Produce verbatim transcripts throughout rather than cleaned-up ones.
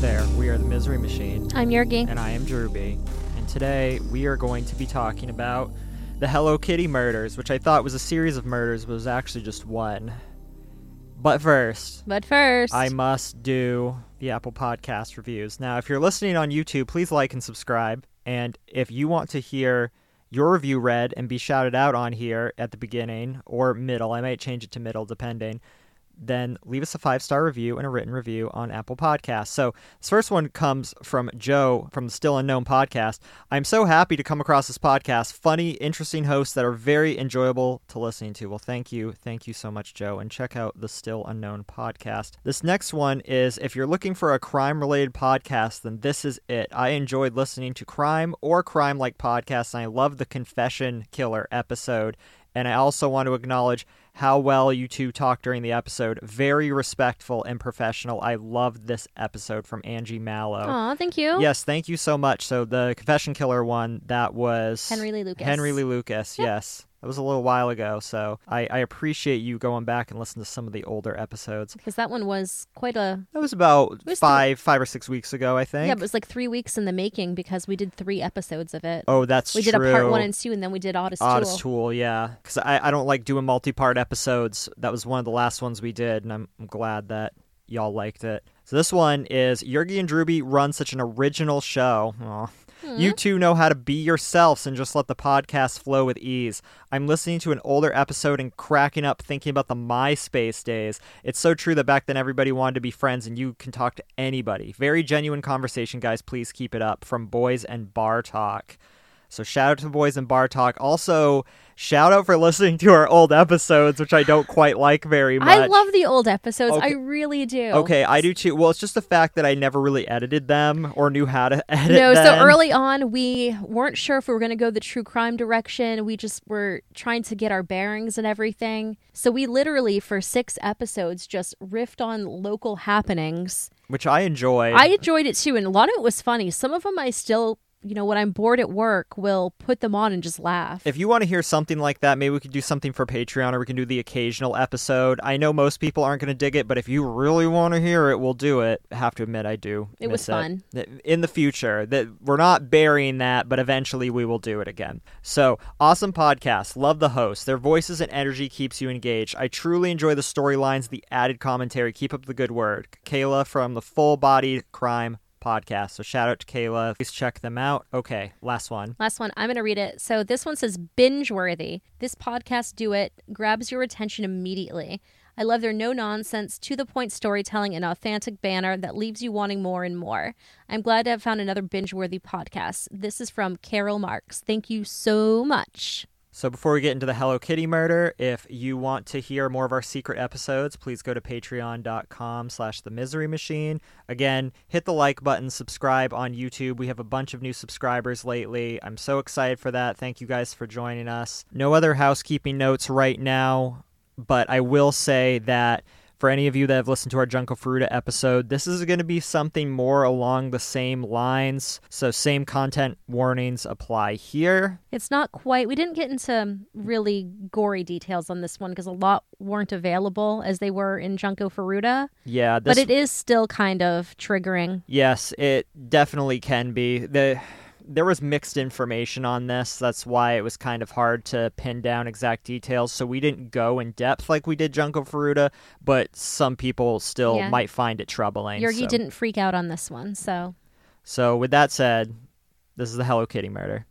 Hello there, we are The Misery Machine. I'm Yergi. And I am Druby. And today we are going to be talking about the Hello Kitty murders, which I thought was a series of murders, but was actually just one. But first... But first... I must do the Apple Podcast reviews. Now, if you're listening on YouTube, please like and subscribe. And if you want to hear your review read and be shouted out on here at the beginning or middle, I might change it to middle depending... then leave us a five-star review and a written review on Apple Podcasts. So this first one comes from Joe from the Still Unknown Podcast. I'm so happy to come across this podcast. Funny, interesting hosts that are very enjoyable to listen to. Well, thank you. Thank you so much, Joe. And check out the Still Unknown Podcast. This next one is, if you're looking for a crime-related podcast, then this is it. I enjoyed listening to crime or crime-like podcasts, and I love the Confession Killer episode. And I also want to acknowledge how well you two talked during the episode. Very respectful and professional. I loved this episode from Angie Mallow. Aw, thank you. Yes, thank you so much. So the Confession Killer one, that was... Henry Lee Lucas. Henry Lee Lucas, yep. Yes. That was a little while ago, so I, I appreciate you going back and listening to some of the older episodes. Because that one was quite a... That was about was five, th- five or six weeks ago, I think. Yeah, but it was like three weeks in the making because we did three episodes of it. Oh, that's we true. We did a part one and two, and then we did Oddest Tool. Oddest Tool, yeah. Because I, I don't like doing multi-part episodes. That was one of the last ones we did, and I'm, I'm glad that y'all liked it. So this one is, Yergi and Druby run such an original show. Aww. You two know how to be yourselves and just let the podcast flow with ease. I'm listening to an older episode and cracking up thinking about the MySpace days. It's so true that back then everybody wanted to be friends and you can talk to anybody. Very genuine conversation, guys. Please keep it up. From Boys and Bar Talk. So shout out to Boys and Bar Talk. Also, shout out for listening to our old episodes, which I don't quite like very much. I love the old episodes. Okay. I really do. Okay, I do too. Well, it's just the fact that I never really edited them or knew how to edit no, them. No, so early on, we weren't sure if we were going to go the true crime direction. We just were trying to get our bearings and everything. So we literally, for six episodes, just riffed on local happenings. Which I enjoyed. I enjoyed it too, and a lot of it was funny. Some of them I still... You know, when I'm bored at work, we'll put them on and just laugh. If you want to hear something like that, maybe we could do something for Patreon, or we can do the occasional episode. I know most people aren't going to dig it, but if you really want to hear it, we'll do it. I have to admit, I do. It was fun. It. In the future, that we're not burying that, but eventually we will do it again. So, awesome podcast. Love the hosts. Their voices and energy keeps you engaged. I truly enjoy the storylines, the added commentary. Keep up the good work. Kayla from the Full Body Crime Podcast. So shout out to Kayla. Please check them out. Okay, last one. Last one. I'm going to read it. So this one says, binge-worthy. This podcast duet grabs your attention immediately. I love their no-nonsense, to-the-point storytelling and authentic banter that leaves you wanting more and more. I'm glad to have found another binge-worthy podcast. This is from Carol Marks. Thank you so much. So before we get into the Hello Kitty murder, if you want to hear more of our secret episodes, please go to patreon.com slash the misery machine. Again, hit the like button, subscribe on YouTube. We have a bunch of new subscribers lately. I'm so excited for that. Thank you guys for joining us. No other housekeeping notes right now, but I will say that for any of you that have listened to our Junko Furuta episode, this is going to be something more along the same lines. So same content warnings apply here. It's not quite. We didn't get into really gory details on this one because a lot weren't available as they were in Junko Furuta. Yeah. This, but it is still kind of triggering. Yes, it definitely can be. The... There was mixed information on this. That's why it was kind of hard to pin down exact details. So we didn't go in depth like we did Junko Furuta, but some people still yeah. might find it troubling. Yergi so. didn't freak out on this one. So, so with that said, this is the Hello Kitty murder.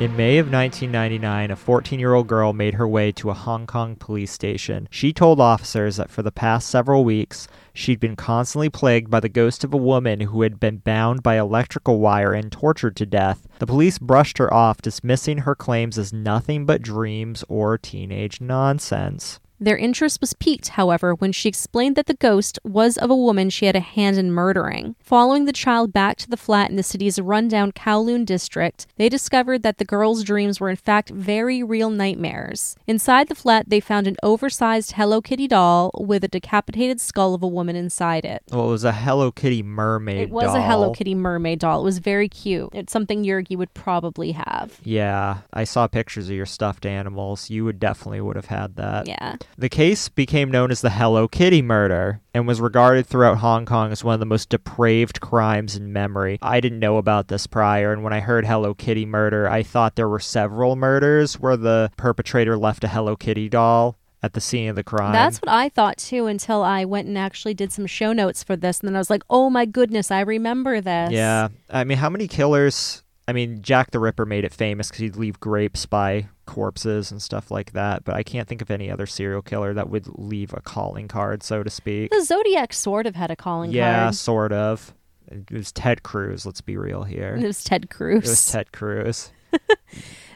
In May of nineteen ninety-nine, a fourteen-year-old girl made her way to a Hong Kong police station. She told officers that for the past several weeks, she'd been constantly plagued by the ghost of a woman who had been bound by electrical wire and tortured to death. The police brushed her off, dismissing her claims as nothing but dreams or teenage nonsense. Their interest was piqued, however, when she explained that the ghost was of a woman she had a hand in murdering. Following the child back to the flat in the city's rundown Kowloon district, they discovered that the girl's dreams were in fact very real nightmares. Inside the flat, they found an oversized Hello Kitty doll with a decapitated skull of a woman inside it. Well, it was a Hello Kitty mermaid It was doll. a Hello Kitty mermaid doll. It was very cute. It's something Yergi would probably have. Yeah, I saw pictures of your stuffed animals. You would definitely would have had that. Yeah. The case became known as the Hello Kitty murder and was regarded throughout Hong Kong as one of the most depraved crimes in memory. I didn't know about this prior, and when I heard Hello Kitty murder, I thought there were several murders where the perpetrator left a Hello Kitty doll at the scene of the crime. That's what I thought too, until I went and actually did some show notes for this, and then I was like, oh my goodness, I remember this. Yeah. I mean, how many killers... I mean, Jack the Ripper made it famous because he'd leave grapes by corpses and stuff like that, but I can't think of any other serial killer that would leave a calling card, so to speak. The Zodiac sort of had a calling yeah, card. Yeah, sort of. It was Ted Cruz, let's be real here. It was Ted Cruz. It was Ted Cruz.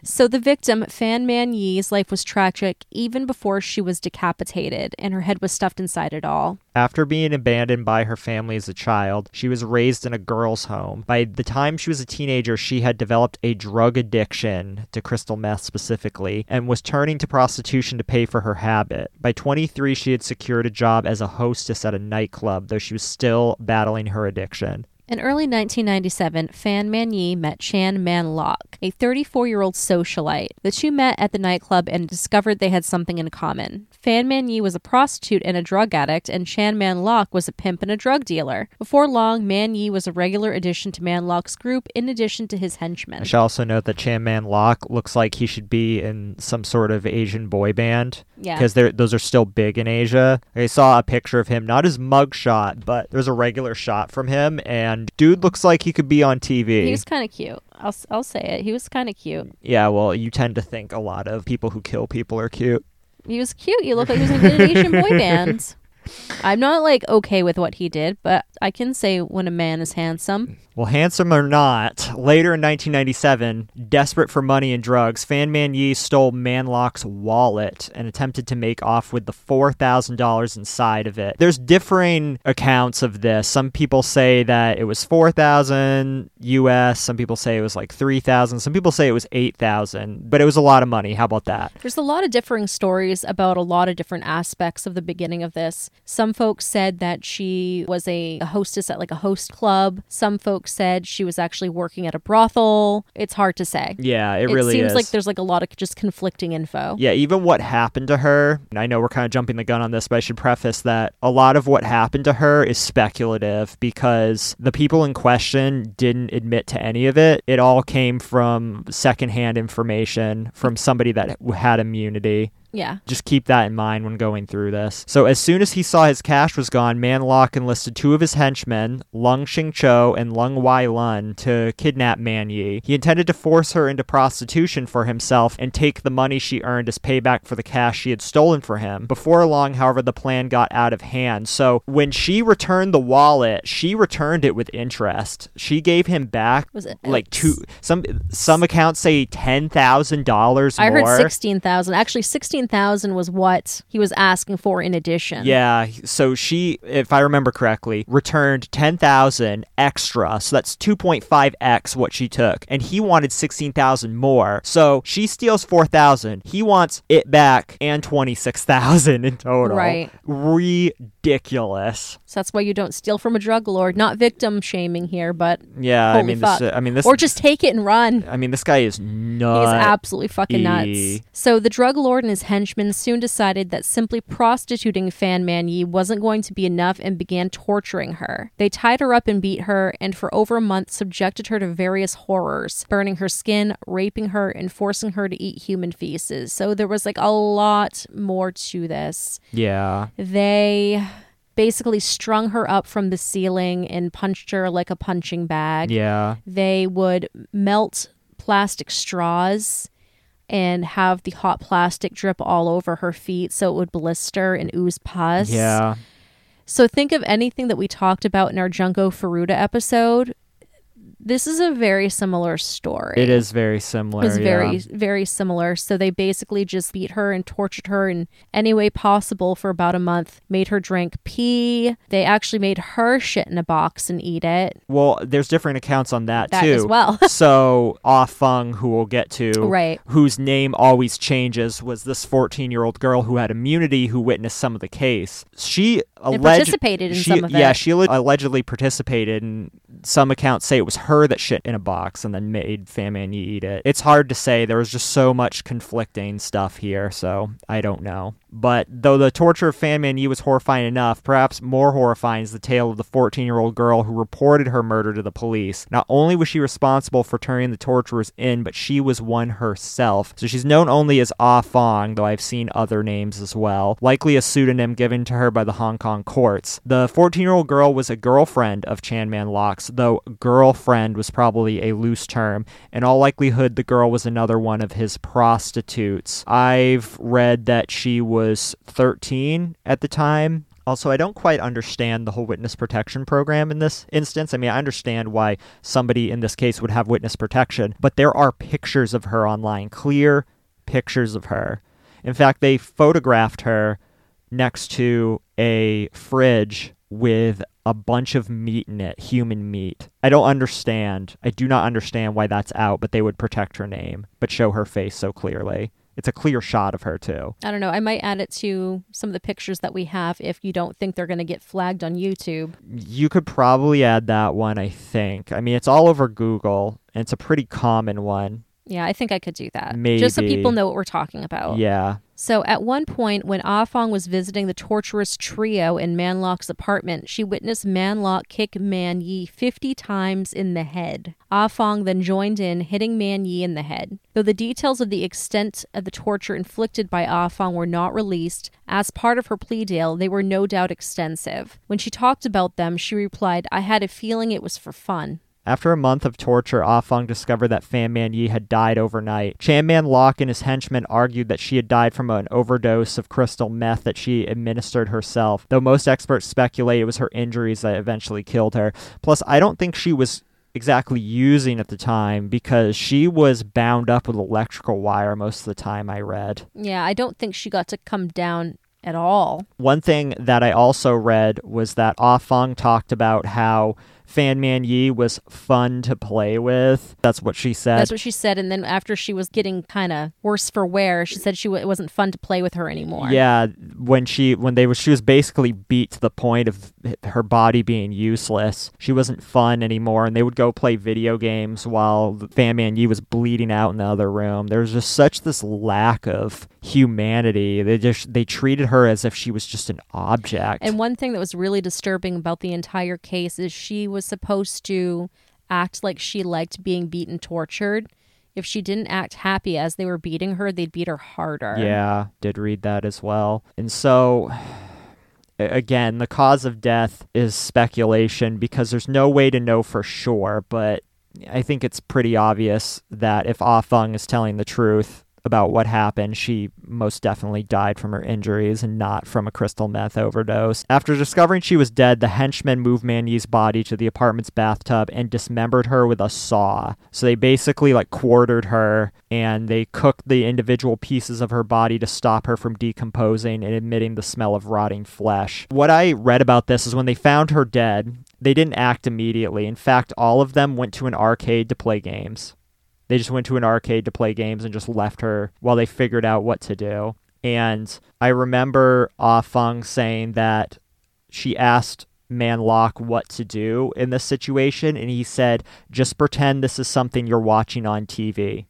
So the victim, Fan Man-yee's life was tragic even before she was decapitated, and her head was stuffed inside a doll. After being abandoned by her family as a child, she was raised in a girls' home. By the time she was a teenager, she had developed a drug addiction to crystal meth specifically and was turning to prostitution to pay for her habit. By twenty-three, she had secured a job as a hostess at a nightclub, though she was still battling her addiction. In early nineteen ninety-seven, Fan Man-yee met Chan Man-lok, a thirty-four-year-old socialite. The two met at the nightclub and discovered they had something in common. Fan Man-yee was a prostitute and a drug addict, and Chan Man-lok was a pimp and a drug dealer. Before long, Man-yee was a regular addition to Man-lok's group in addition to his henchmen. I should also note that Chan Man-lok looks like he should be in some sort of Asian boy band. Yeah. Because those are still big in Asia. I saw a picture of him, not his mugshot, but there's a regular shot from him, and And dude looks like he could be on T V. He was kind of cute. I'll, I'll say it. He was kind of cute. Yeah, well, you tend to think a lot of people who kill people are cute. He was cute. You look like he was in an Asian boy band. I'm not, like, okay with what he did, but I can say when a man is handsome. Well, handsome or not, later in nineteen ninety-seven, desperate for money and drugs, Fan Man-yee stole Manlok's wallet and attempted to make off with the four thousand dollars inside of it. There's differing accounts of this. Some people say that it was four thousand dollars U S, some people say it was like three thousand dollars, some people say it was eight thousand dollars, but it was a lot of money. How about that? There's a lot of differing stories about a lot of different aspects of the beginning of this. Some folks said that she was a hostess at like a host club. Some folks said she was actually working at a brothel. It's hard to say. Yeah, it, it really is. It seems like there's like a lot of just conflicting info. Yeah, even what happened to her, and I know we're kind of jumping the gun on this, but I should preface that a lot of what happened to her is speculative because the people in question didn't admit to any of it. It all came from secondhand information from somebody that had immunity. Yeah. Just keep that in mind when going through this. So as soon as he saw his cash was gone, Man-lok enlisted two of his henchmen, Leung Shing Cho and Leung Wai Lun, to kidnap Man-yee. He intended to force her into prostitution for himself and take the money she earned as payback for the cash she had stolen for him. Before long, however, the plan got out of hand. So when she returned the wallet, she returned it with interest. She gave him back was it, like two, some some accounts say ten thousand dollars more. I heard sixteen thousand dollars. Actually, sixteen thousand dollars. thousand was what he was asking for in addition. Yeah, so she, if I remember correctly, returned ten thousand extra, so that's two point five x what she took, and he wanted sixteen thousand more. So she steals four thousand, he wants it back and twenty-six thousand in total. Right. Ridiculous. So that's why you don't steal from a drug lord. Not victim shaming here, but yeah, holy I mean, fuck. This, I mean this or just take it and run. I mean, this guy is nuts. He's absolutely fucking nuts. So the drug lord and his henchmen soon decided that simply prostituting Fan Man-yee wasn't going to be enough and began torturing her. They tied her up and beat her, and for over a month subjected her to various horrors, burning her skin, raping her, and forcing her to eat human feces. So there was like a lot more to this. Yeah. They basically strung her up from the ceiling and punched her like a punching bag. Yeah. They would melt plastic straws and have the hot plastic drip all over her feet so it would blister and ooze pus. Yeah. So think of anything that we talked about in our Junko Furuta episode. This is a very similar story. It is very similar. It was very, yeah. very similar. So they basically just beat her and tortured her in any way possible for about a month, made her drink pee. They actually made her shit in a box and eat it. Well, there's different accounts on that, that too. As well. So Ah Fong, who we'll get to, right. whose name always changes, was this fourteen-year-old girl who had immunity who witnessed some of the case. She alleged, participated in she, some of yeah, it. Yeah, she allegedly participated, and some accounts say it was her that shit in a box and then made Fan Man-yee eat it. It's hard to say. There was just so much conflicting stuff here, so I don't know. But though the torture of Fan Man-yee was horrifying enough, perhaps more horrifying is the tale of the fourteen-year-old girl who reported her murder to the police. Not only was she responsible for turning the torturers in, but she was one herself. So she's known only as Ah Fong, though I've seen other names as well, likely a pseudonym given to her by the Hong Kong courts. The fourteen-year-old girl was a girlfriend of Chan Man-lok's, though girlfriend was probably a loose term. In all likelihood, the girl was another one of his prostitutes. I've read that she was was thirteen at the time. Also, I don't quite understand the whole witness protection program in this instance. I mean, I understand why somebody in this case would have witness protection, but there are pictures of her online, clear pictures of her. In fact, they photographed her next to a fridge with a bunch of meat in it, human meat. I don't understand. I do not understand why that's out, but they would protect her name, but show her face so clearly. It's a clear shot of her, too. I don't know. I might add it to some of the pictures that we have if you don't think they're going to get flagged on YouTube. You could probably add that one, I think. I mean, it's all over Google, and it's a pretty common one. Yeah, I think I could do that. Maybe. Just so people know what we're talking about. Yeah. So at one point, when Ah Fong was visiting the torturous trio in Man-lok's apartment, she witnessed Man-lok kick Man-yee fifty times in the head. Ah Fong then joined in, hitting Man-yee in the head. Though the details of the extent of the torture inflicted by Ah Fong were not released, as part of her plea deal, they were no doubt extensive. When she talked about them, she replied, "I had a feeling it was for fun." After a month of torture, Ah Fong discovered that Fan Man-yee had died overnight. Chan Man-lok and his henchmen argued that she had died from an overdose of crystal meth that she administered herself, though most experts speculate it was her injuries that eventually killed her. Plus, I don't think she was exactly using at the time because she was bound up with electrical wire most of the time, I read. Yeah, I don't think she got to come down at all. One thing that I also read was that Ah Fong talked about how Fan Man-yee was fun to play with. That's what she said. That's what she said. And then after she was getting kind of worse for wear, she said she w- it wasn't fun to play with her anymore. Yeah, when she when they were, she was basically beat to the point of her body being useless. She wasn't fun anymore, and they would go play video games while Fan Man-yee was bleeding out in the other room. There was just such this lack of humanity. They just they treated her as if she was just an object. And one thing that was really disturbing about the entire case is she was supposed to act like she liked being beaten, tortured. If she didn't act happy as they were beating her, they'd beat her harder. Yeah, did read that as well. And so, again, the cause of death is speculation because there's no way to know for sure, but I think it's pretty obvious that if Ah Fong is telling the truth about what happened, she most definitely died from her injuries and not from a crystal meth overdose. After discovering she was dead, the henchmen moved Man-yee's body to the apartment's bathtub and dismembered her with a saw. So they basically like quartered her and they cooked the individual pieces of her body to stop her from decomposing and emitting the smell of rotting flesh. What I read about this is when they found her dead, they didn't act immediately. In fact, all of them went to an arcade to play games. They just went to an arcade to play games and just left her while they figured out what to do. And I remember Ah Fong saying that she asked Man-lok what to do in this situation. And he said, just pretend this is something you're watching on T V.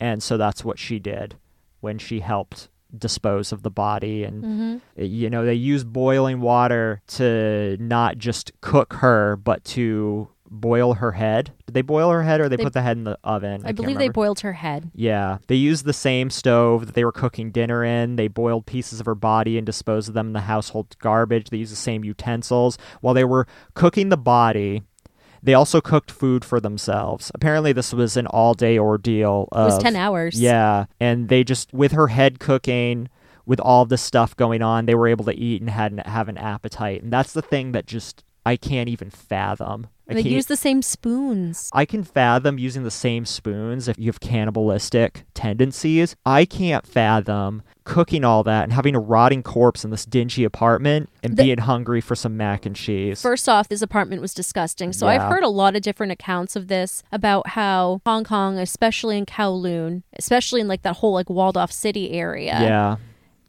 And so that's what she did when she helped dispose of the body. And, mm-hmm. you know, they used boiling water to not just cook her, but to boil her head. Did they boil her head or they, they put the head in the oven? I, I believe they boiled her head. Yeah. They used the same stove that they were cooking dinner in. They boiled pieces of her body and disposed of them in the household garbage. They used the same utensils. While they were cooking the body, they also cooked food for themselves. Apparently this was an all-day ordeal. Of, it was ten hours. Yeah. And they just, with her head cooking, with all this stuff going on, they were able to eat and had have an appetite. And that's the thing that just, I can't even fathom. I they use the same spoons. I can fathom using the same spoons if you have cannibalistic tendencies. I can't fathom cooking all that and having a rotting corpse in this dingy apartment and the, being hungry for some mac and cheese. First off, this apartment was disgusting. So yeah. I've heard a lot of different accounts of this about how Hong Kong, especially in Kowloon, especially in like that whole like walled off city area. Yeah.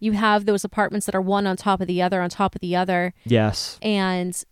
You have those apartments that are one on top of the other on top of the other. Yes. And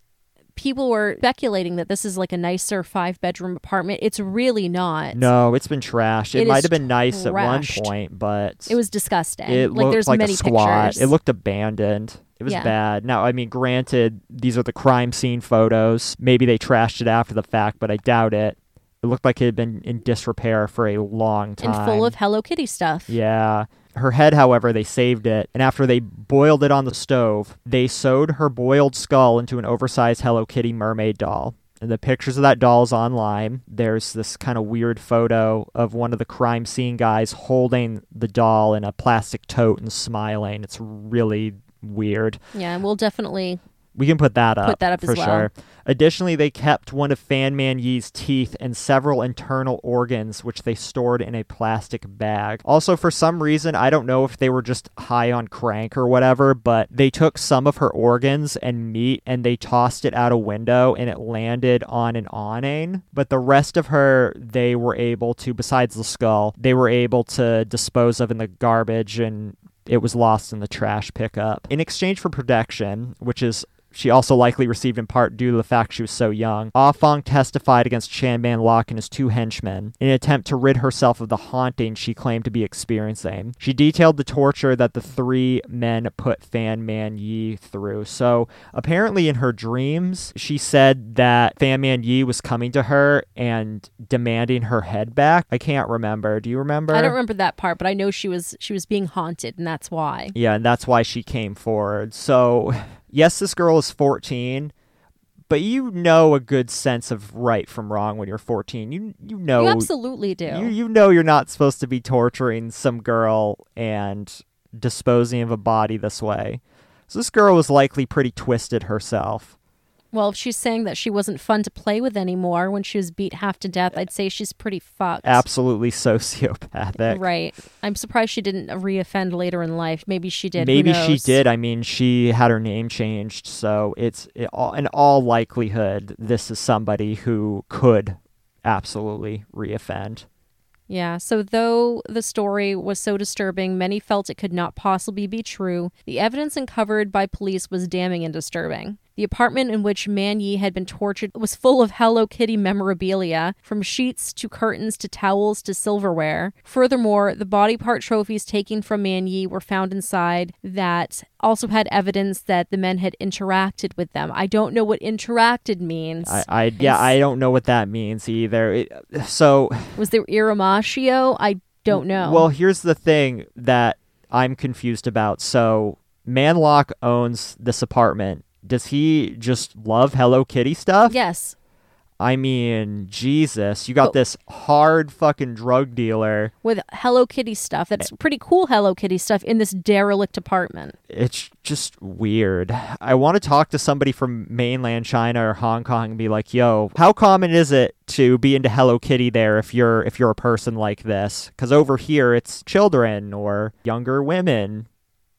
people were speculating that this is like a nicer five bedroom apartment. It's really not. No, it's been trashed. It, it might have been nice trashed. At one point, but it was disgusting. It like, looked there's like many a squat. Pictures. It looked abandoned. It was yeah. bad. Now, I mean, granted, these are the crime scene photos. Maybe they trashed it after the fact, but I doubt it. It looked like it had been in disrepair for a long time. And full of Hello Kitty stuff. Yeah. Her head, however, they saved it. And after they boiled it on the stove, they sewed her boiled skull into an oversized Hello Kitty mermaid doll. And the pictures of that doll is online. There's this kind of weird photo of one of the crime scene guys holding the doll in a plastic tote and smiling. It's really weird. Yeah, we'll definitely... We can put that up, put that up for as well. Sure. Additionally, they kept one of Fan Man-yee's teeth and several internal organs, which they stored in a plastic bag. Also, for some reason, I don't know if they were just high on crank or whatever, but they took some of her organs and meat and they tossed it out a window and it landed on an awning. But the rest of her, they were able to, besides the skull, they were able to dispose of in the garbage and it was lost in the trash pickup. In exchange for protection, which is... She also likely received in part due to the fact she was so young. Ah Fong testified against Chan Man-lok and his two henchmen in an attempt to rid herself of the haunting she claimed to be experiencing. She detailed the torture that the three men put Fan Man-yee through. So apparently in her dreams, she said that Fan Man-yee was coming to her and demanding her head back. I can't remember. Do you remember? I don't remember that part, but I know she was she was being haunted, and that's why. Yeah, and that's why she came forward. So... Yes, this girl is fourteen, but you know a good sense of right from wrong when you're fourteen. You you know you absolutely do. You you know you're not supposed to be torturing some girl and disposing of a body this way. So this girl was likely pretty twisted herself. Well, if she's saying that she wasn't fun to play with anymore when she was beat half to death, I'd say she's pretty fucked. Absolutely sociopathic. Right. I'm surprised she didn't reoffend later in life. Maybe she did. Maybe she did. I mean, she had her name changed, so it's it all, in all likelihood, this is somebody who could absolutely reoffend. Yeah, so though the story was so disturbing, many felt it could not possibly be true. The evidence uncovered by police was damning and disturbing. The apartment in which Man-yee had been tortured was full of Hello Kitty memorabilia, from sheets to curtains to towels to silverware. Furthermore, the body part trophies taken from Man-yee were found inside that also had evidence that the men had interacted with them. I don't know what interacted means. I, I yeah, I don't know what that means either. It, so was there Irimashio? I don't know. Well, here's the thing that I'm confused about. So Man-lok owns this apartment. Does he just love Hello Kitty stuff? Yes. I mean, Jesus, you got but, this hard fucking drug dealer. With Hello Kitty stuff. That's pretty cool Hello Kitty stuff in this derelict apartment. It's just weird. I want to talk to somebody from mainland China or Hong Kong and be like, yo, how common is it to be into Hello Kitty there if you're if you're a person like this? Because over here, it's children or younger women,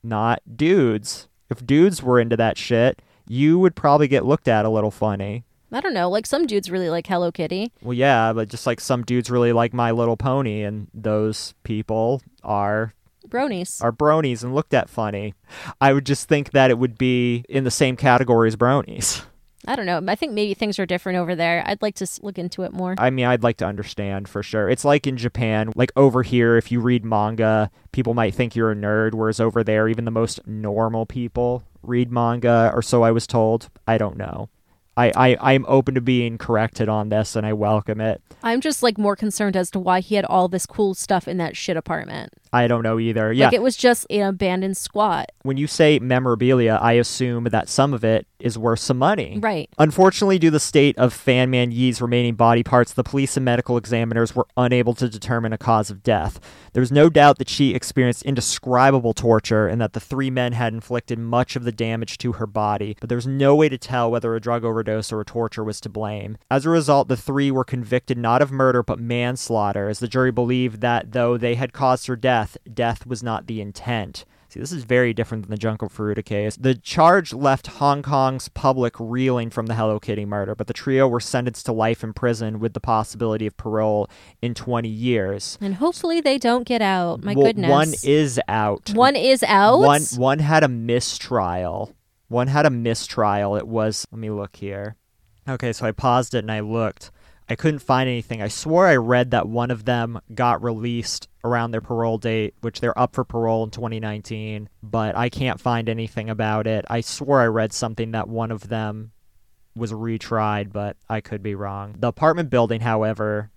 not dudes. If dudes were into that shit... You would probably get looked at a little funny. I don't know. Like, some dudes really like Hello Kitty. Well, yeah, but just like some dudes really like My Little Pony, and those people are... Bronies. Are bronies and looked at funny. I would just think that it would be in the same category as bronies. I don't know. I think maybe things are different over there. I'd like to look into it more. I mean, I'd like to understand for sure. It's like in Japan, like over here, if you read manga, people might think you're a nerd, whereas over there, even the most normal people... read manga, or so I was told. I don't know. I, I, I'm open to being corrected on this, and I welcome it. I'm just, like, more concerned as to why he had all this cool stuff in that shit apartment. I don't know either. Yeah. Like, it was just an abandoned squat. When you say memorabilia, I assume that some of it is worth some money. Right. Unfortunately, due to the state of Fan Man-yee's remaining body parts, the police and medical examiners were unable to determine a cause of death. There's no doubt that she experienced indescribable torture and that the three men had inflicted much of the damage to her body, but there's no way to tell whether a drug overdose or torture was to blame. As a result, the three were convicted not of murder but manslaughter, as the jury believed that though they had caused her death, death was not the intent. See, this is very different than the Junko Furuta case. The charge left Hong Kong's public reeling from the Hello Kitty murder, but the trio were sentenced to life in prison with the possibility of parole in twenty years. And hopefully they don't get out. My well, goodness. One is out. One is out? One, one had a mistrial. One had a mistrial. It was, let me look here. Okay, so I paused it and I looked. I couldn't find anything. I swore I read that one of them got released around their parole date, which they're up for parole in twenty nineteen, but I can't find anything about it. I swore I read something that one of them was retried, but I could be wrong. The apartment building, however,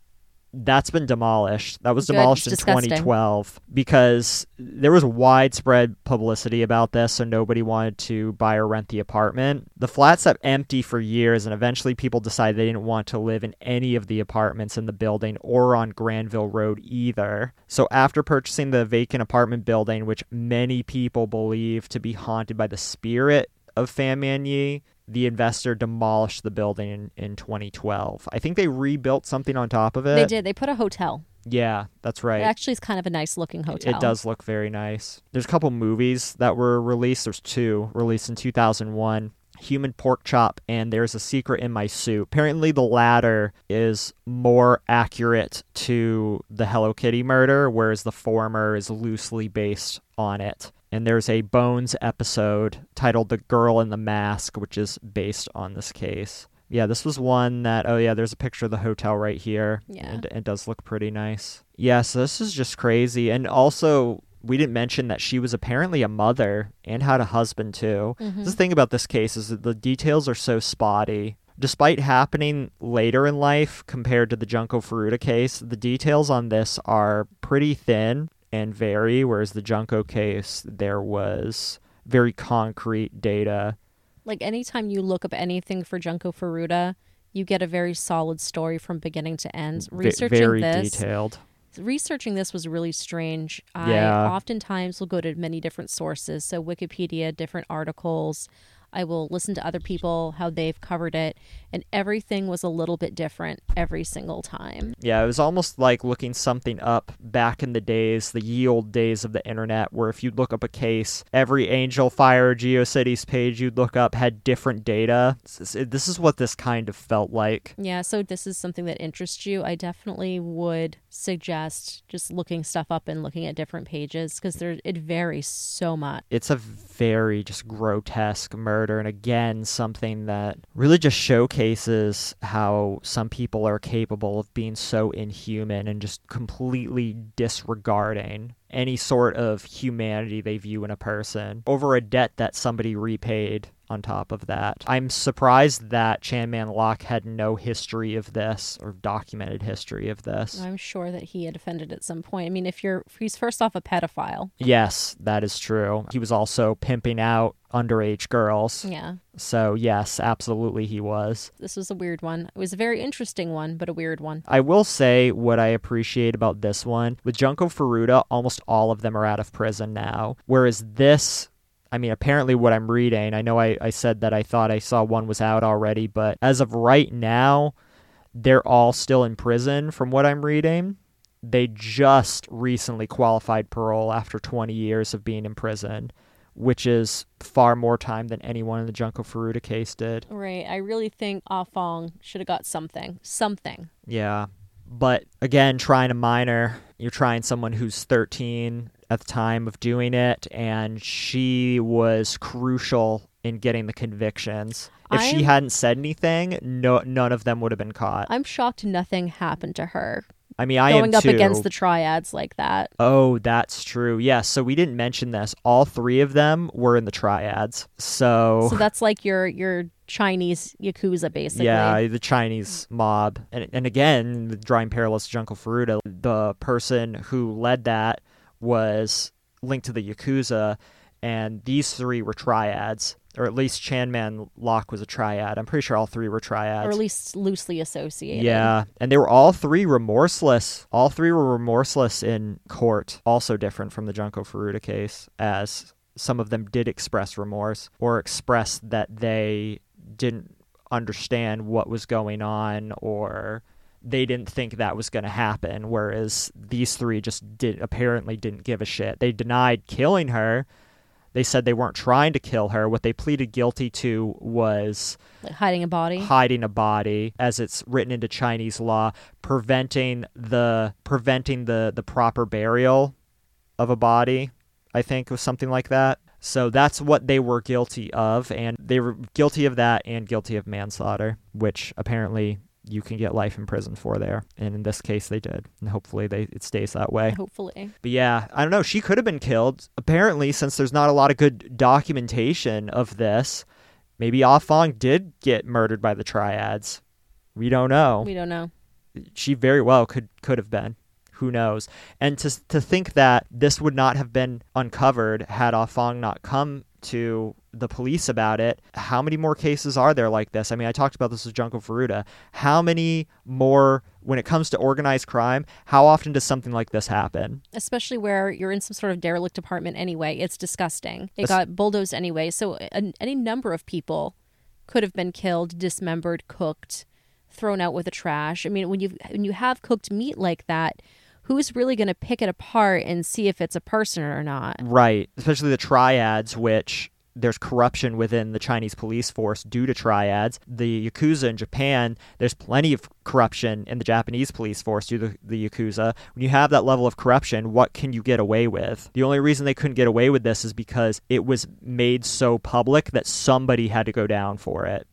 that's been demolished. That was Good. demolished in twenty twelve because there was widespread publicity about this, so nobody wanted to buy or rent the apartment. The flat sat empty for years, and eventually people decided they didn't want to live in any of the apartments in the building or on Granville Road either. So after purchasing the vacant apartment building, which many people believe to be haunted by the spirit of Fan Man-yee, the investor demolished the building in, in twenty twelve. I think they rebuilt something on top of it. They did. They put a hotel. Yeah, that's right. It actually is kind of a nice looking hotel. It does look very nice. There's a couple movies that were released. There's two released in two thousand one, Human Pork Chop and There is a Secret in My Soup. Apparently the latter is more accurate to the Hello Kitty murder, whereas the former is loosely based on it. And there's a Bones episode titled The Girl in the Mask, which is based on this case. Yeah, this was one that, oh yeah, there's a picture of the hotel right here. Yeah. And it does look pretty nice. Yeah, so this is just crazy. And also, we didn't mention that she was apparently a mother and had a husband too. Mm-hmm. The thing about this case is that the details are so spotty. Despite happening later in life compared to the Junko Furuta case, the details on this are pretty thin and vary, whereas the Junko case, there was very concrete data. Like, anytime you look up anything for Junko Furuta, you get a very solid story from beginning to end. Researching v- very this, detailed. Researching this was really strange. Yeah. I oftentimes will go to many different sources, so Wikipedia, different articles. I will listen to other people, how they've covered it, and everything was a little bit different every single time. Yeah, it was almost like looking something up back in the days, the ye old days of the internet, where if you'd look up a case, every Angel Fire GeoCities page you'd look up had different data. This is what this kind of felt like. Yeah, so this is something that interests you. I definitely would suggest just looking stuff up and looking at different pages, because there it varies so much. It's a very just grotesque murder. And again, something that really just showcases how some people are capable of being so inhuman and just completely disregarding any sort of humanity they view in a person over a debt that somebody repaid on top of that. I'm surprised that Chan Man-lok had no history of this or documented history of this. I'm sure that he had offended at some point. I mean, if you're, he's first off a pedophile. Yes, that is true. He was also pimping out underage girls. Yeah. So yes, absolutely he was. This was a weird one. It was a very interesting one, but a weird one. I will say what I appreciate about this one. With Junko Furuta, almost all of them are out of prison now. Whereas this, I mean, apparently what I'm reading, I know I, I said that I thought I saw one was out already, but as of right now, they're all still in prison from what I'm reading. They just recently qualified parole after twenty years of being in prison, which is far more time than anyone in the Junko Furuta case did. Right. I really think Ah Fong should have got something. Something. Yeah. But again, trying a minor, you're trying someone who's thirteen at the time of doing it, and she was crucial in getting the convictions. If I'm... she hadn't said anything, no, none of them would have been caught. I'm shocked nothing happened to her. I mean, I am too. Going up against the triads like that. Oh, that's true. Yes. Yeah, so we didn't mention this. All three of them were in the triads. So So that's like your your Chinese Yakuza, basically. Yeah, the Chinese mob. And and again, drawing parallels to Junko Furuta, the person who led that was linked to the Yakuza, and these three were triads. Or at least Chan Man-lok was a triad. I'm pretty sure all three were triads. Or at least loosely associated. Yeah. And they were all three remorseless. All three were remorseless in court. Also different from the Junko Furuta case, as some of them did express remorse or express that they didn't understand what was going on or they didn't think that was going to happen, whereas these three just did apparently didn't give a shit. They denied killing her. They said they weren't trying to kill her. What they pleaded guilty to was... Like hiding a body? Hiding a body, as it's written into Chinese law, preventing the preventing the, the proper burial of a body, I think, was something like that. So that's what they were guilty of, and they were guilty of that and guilty of manslaughter, which apparently you can get life in prison for there. And in this case, they did. And hopefully they it stays that way. Hopefully. But yeah, I don't know. She could have been killed. Apparently, since there's not a lot of good documentation of this, maybe Ah Fong did get murdered by the triads. We don't know. We don't know. She very well could, could have been. Who knows? And to to think that this would not have been uncovered had Ah Fong not come to the police about it. How many more cases are there like this? I mean, I talked about this with Junko Furuta. How many more, when it comes to organized crime, how often does something like this happen? Especially where you're in some sort of derelict apartment anyway. It's disgusting. It That's... got bulldozed anyway. So a, any number of people could have been killed, dismembered, cooked, thrown out with the trash. I mean, when you when you have cooked meat like that, who's really going to pick it apart and see if it's a person or not? Right. Especially the triads, which there's corruption within the Chinese police force due to triads. The Yakuza in Japan, there's plenty of corruption in the Japanese police force due to the, the Yakuza. When you have that level of corruption, what can you get away with? The only reason they couldn't get away with this is because it was made so public that somebody had to go down for it.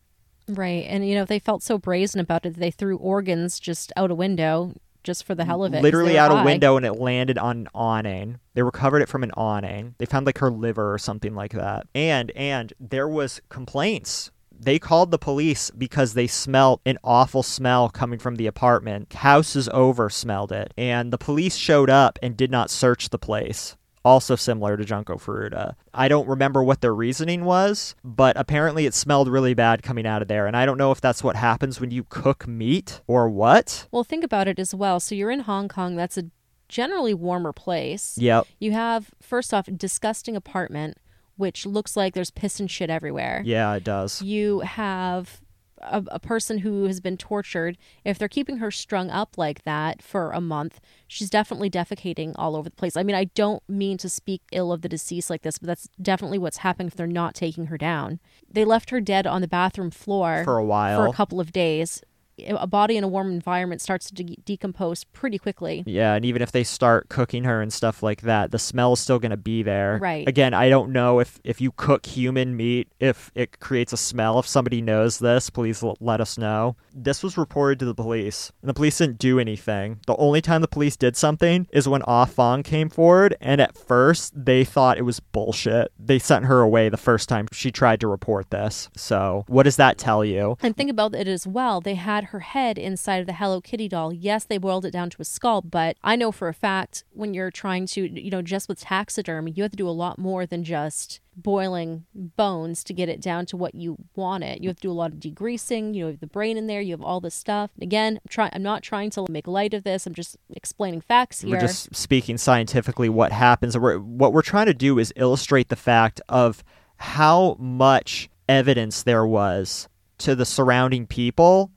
Right. And, you know, they felt so brazen about it that they threw organs just out a window. Just for the hell of it. Literally out a window, and it landed on an awning. They recovered it from an awning. They found like her liver or something like that. And and there was complaints. They called the police because they smelled an awful smell coming from the apartment. Houses over smelled it. And the police showed up and did not search the place. Also similar to Junko Furuta. I don't remember what their reasoning was, but apparently it smelled really bad coming out of there. And I don't know if that's what happens when you cook meat or what. Well, think about it as well. So you're in Hong Kong. That's a generally warmer place. Yep. You have, first off, a disgusting apartment, which looks like there's piss and shit everywhere. Yeah, it does. You have a, a person who has been tortured. If they're keeping her strung up like that for a month, she's definitely defecating all over the place. I mean, I don't mean to speak ill of the deceased like this, but that's definitely what's happening if they're not taking her down. They left her dead on the bathroom floor for a while, for a couple of days. A body in a warm environment starts to de- decompose pretty quickly. Yeah, and even if they start cooking her and stuff like that, the smell is still going to be there. Right. Again, I don't know if, if you cook human meat, if it creates a smell. If somebody knows this, please l- let us know. This was reported to the police, and the police didn't do anything. The only time the police did something is when Ah Fong came forward, and at first, they thought it was bullshit. They sent her away the first time she tried to report this. So, what does that tell you? And think about it as well. They had her head inside of the Hello Kitty doll. Yes, they boiled it down to a skull, but I know for a fact when you're trying to, you know, just with taxidermy, you have to do a lot more than just boiling bones to get it down to what you want it. You have to do a lot of degreasing. You know, the brain in there. You have all this stuff. Again, I'm, try- I'm not trying to make light of this. I'm just explaining facts here. We're just speaking scientifically what happens. We're, what we're trying to do is illustrate the fact of how much evidence there was to the surrounding people.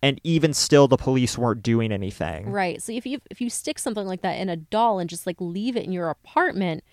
And even still, the police weren't doing anything. Right. So if you if you stick something like that in a doll and just like leave it in your apartment,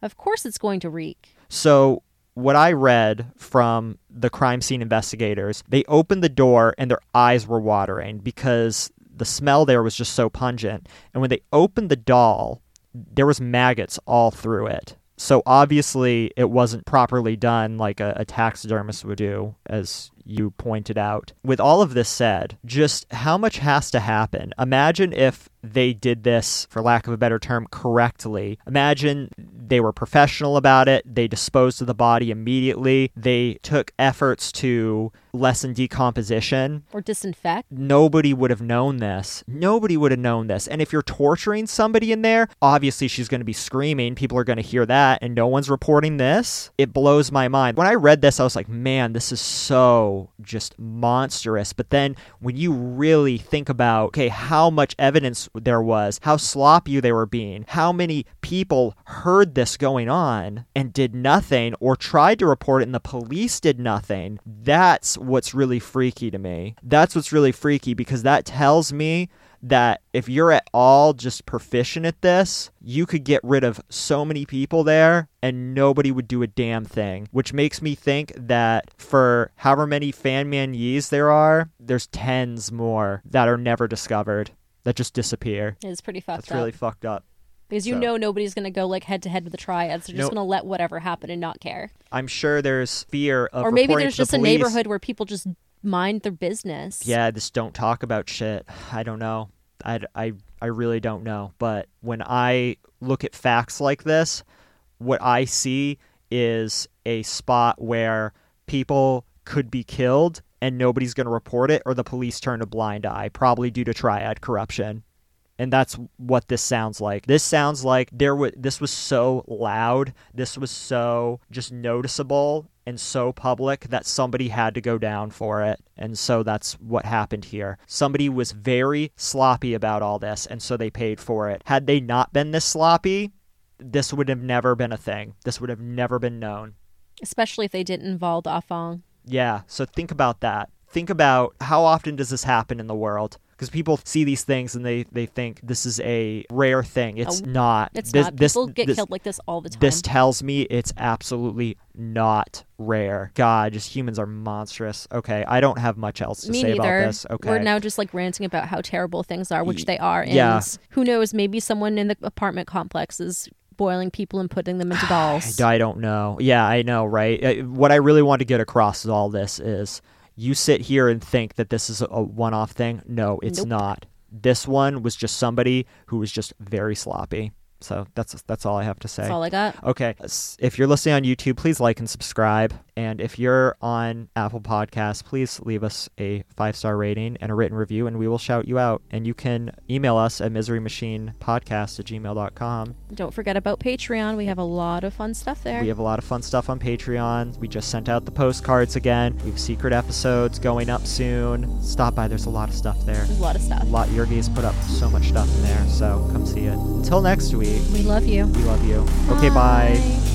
of course it's going to reek. So what I read from the crime scene investigators, they opened the door and their eyes were watering because the smell there was just so pungent. And when they opened the doll, there was maggots all through it. So obviously it wasn't properly done like a, a taxidermist would do, as you pointed out. With all of this said, just how much has to happen? Imagine if they did this, for lack of a better term, correctly. Imagine they were professional about it. They disposed of the body immediately. They took efforts to lessen decomposition. Or disinfect. Nobody would have known this. Nobody would have known this. And if you're torturing somebody in there, obviously she's going to be screaming. People are going to hear that, and no one's reporting this. It blows my mind. When I read this, I was like, man, this is so just monstrous. But then when you really think about, okay, how much evidence there was, how sloppy they were being, how many people heard this going on and did nothing or tried to report it and the police did nothing, that's what's really freaky to me. That's what's really freaky, because that tells me that if you're at all just proficient at this, you could get rid of so many people there and nobody would do a damn thing, which makes me think that for however many Fan Man-yees there are, there's tens more that are never discovered, that just disappear. It's pretty fucked up. That's really fucked up. Because you so. know nobody's going to go like head to head with the triads. They're just nope. going to let whatever happen and not care. I'm sure there's fear of, or maybe there's just the a neighborhood where people just mind their business. Yeah, just don't talk about shit. I don't know. I, I, I really don't know. But when I look at facts like this, what I see is a spot where people could be killed and nobody's going to report it, or the police turn a blind eye, probably due to triad corruption. And that's what this sounds like. This sounds like there was, this was so loud. This was so just noticeable and so public that somebody had to go down for it. And so that's what happened here. Somebody was very sloppy about all this, and so they paid for it. Had they not been this sloppy, this would have never been a thing. This would have never been known. Especially if they didn't involve Ah Fong. Yeah, so think about that. Think about how often does this happen in the world? Because people see these things and they, they think this is a rare thing. It's oh, not. It's this, not. People this, get this, killed like this all the time. This tells me it's absolutely not rare. God, just humans are monstrous. Okay, I don't have much else to me say neither. About this. Okay, we're now just like ranting about how terrible things are, which they are. And yeah. Who knows? Maybe someone in the apartment complex is boiling people and putting them into dolls. I don't know. Yeah, I know, right? What I really want to get across with all this is... You sit here and think that this is a one-off thing. No, it's nope. not. This one was just somebody who was just very sloppy. So that's that's all I have to say. That's all I got. Okay. If you're listening on YouTube, please like and subscribe. And if you're on Apple Podcasts, please leave us a five-star rating and a written review, and we will shout you out. And you can email us at misery machine podcast at gmail dot com. Don't forget about Patreon. We have a lot of fun stuff there. We have a lot of fun stuff on Patreon. We just sent out the postcards again. We have secret episodes going up soon. Stop by. There's a lot of stuff there. There's a lot of stuff. A lot. Yergi's put up so much stuff in there, so come see it. Until next week. We love you. We love you. Okay, bye. Bye.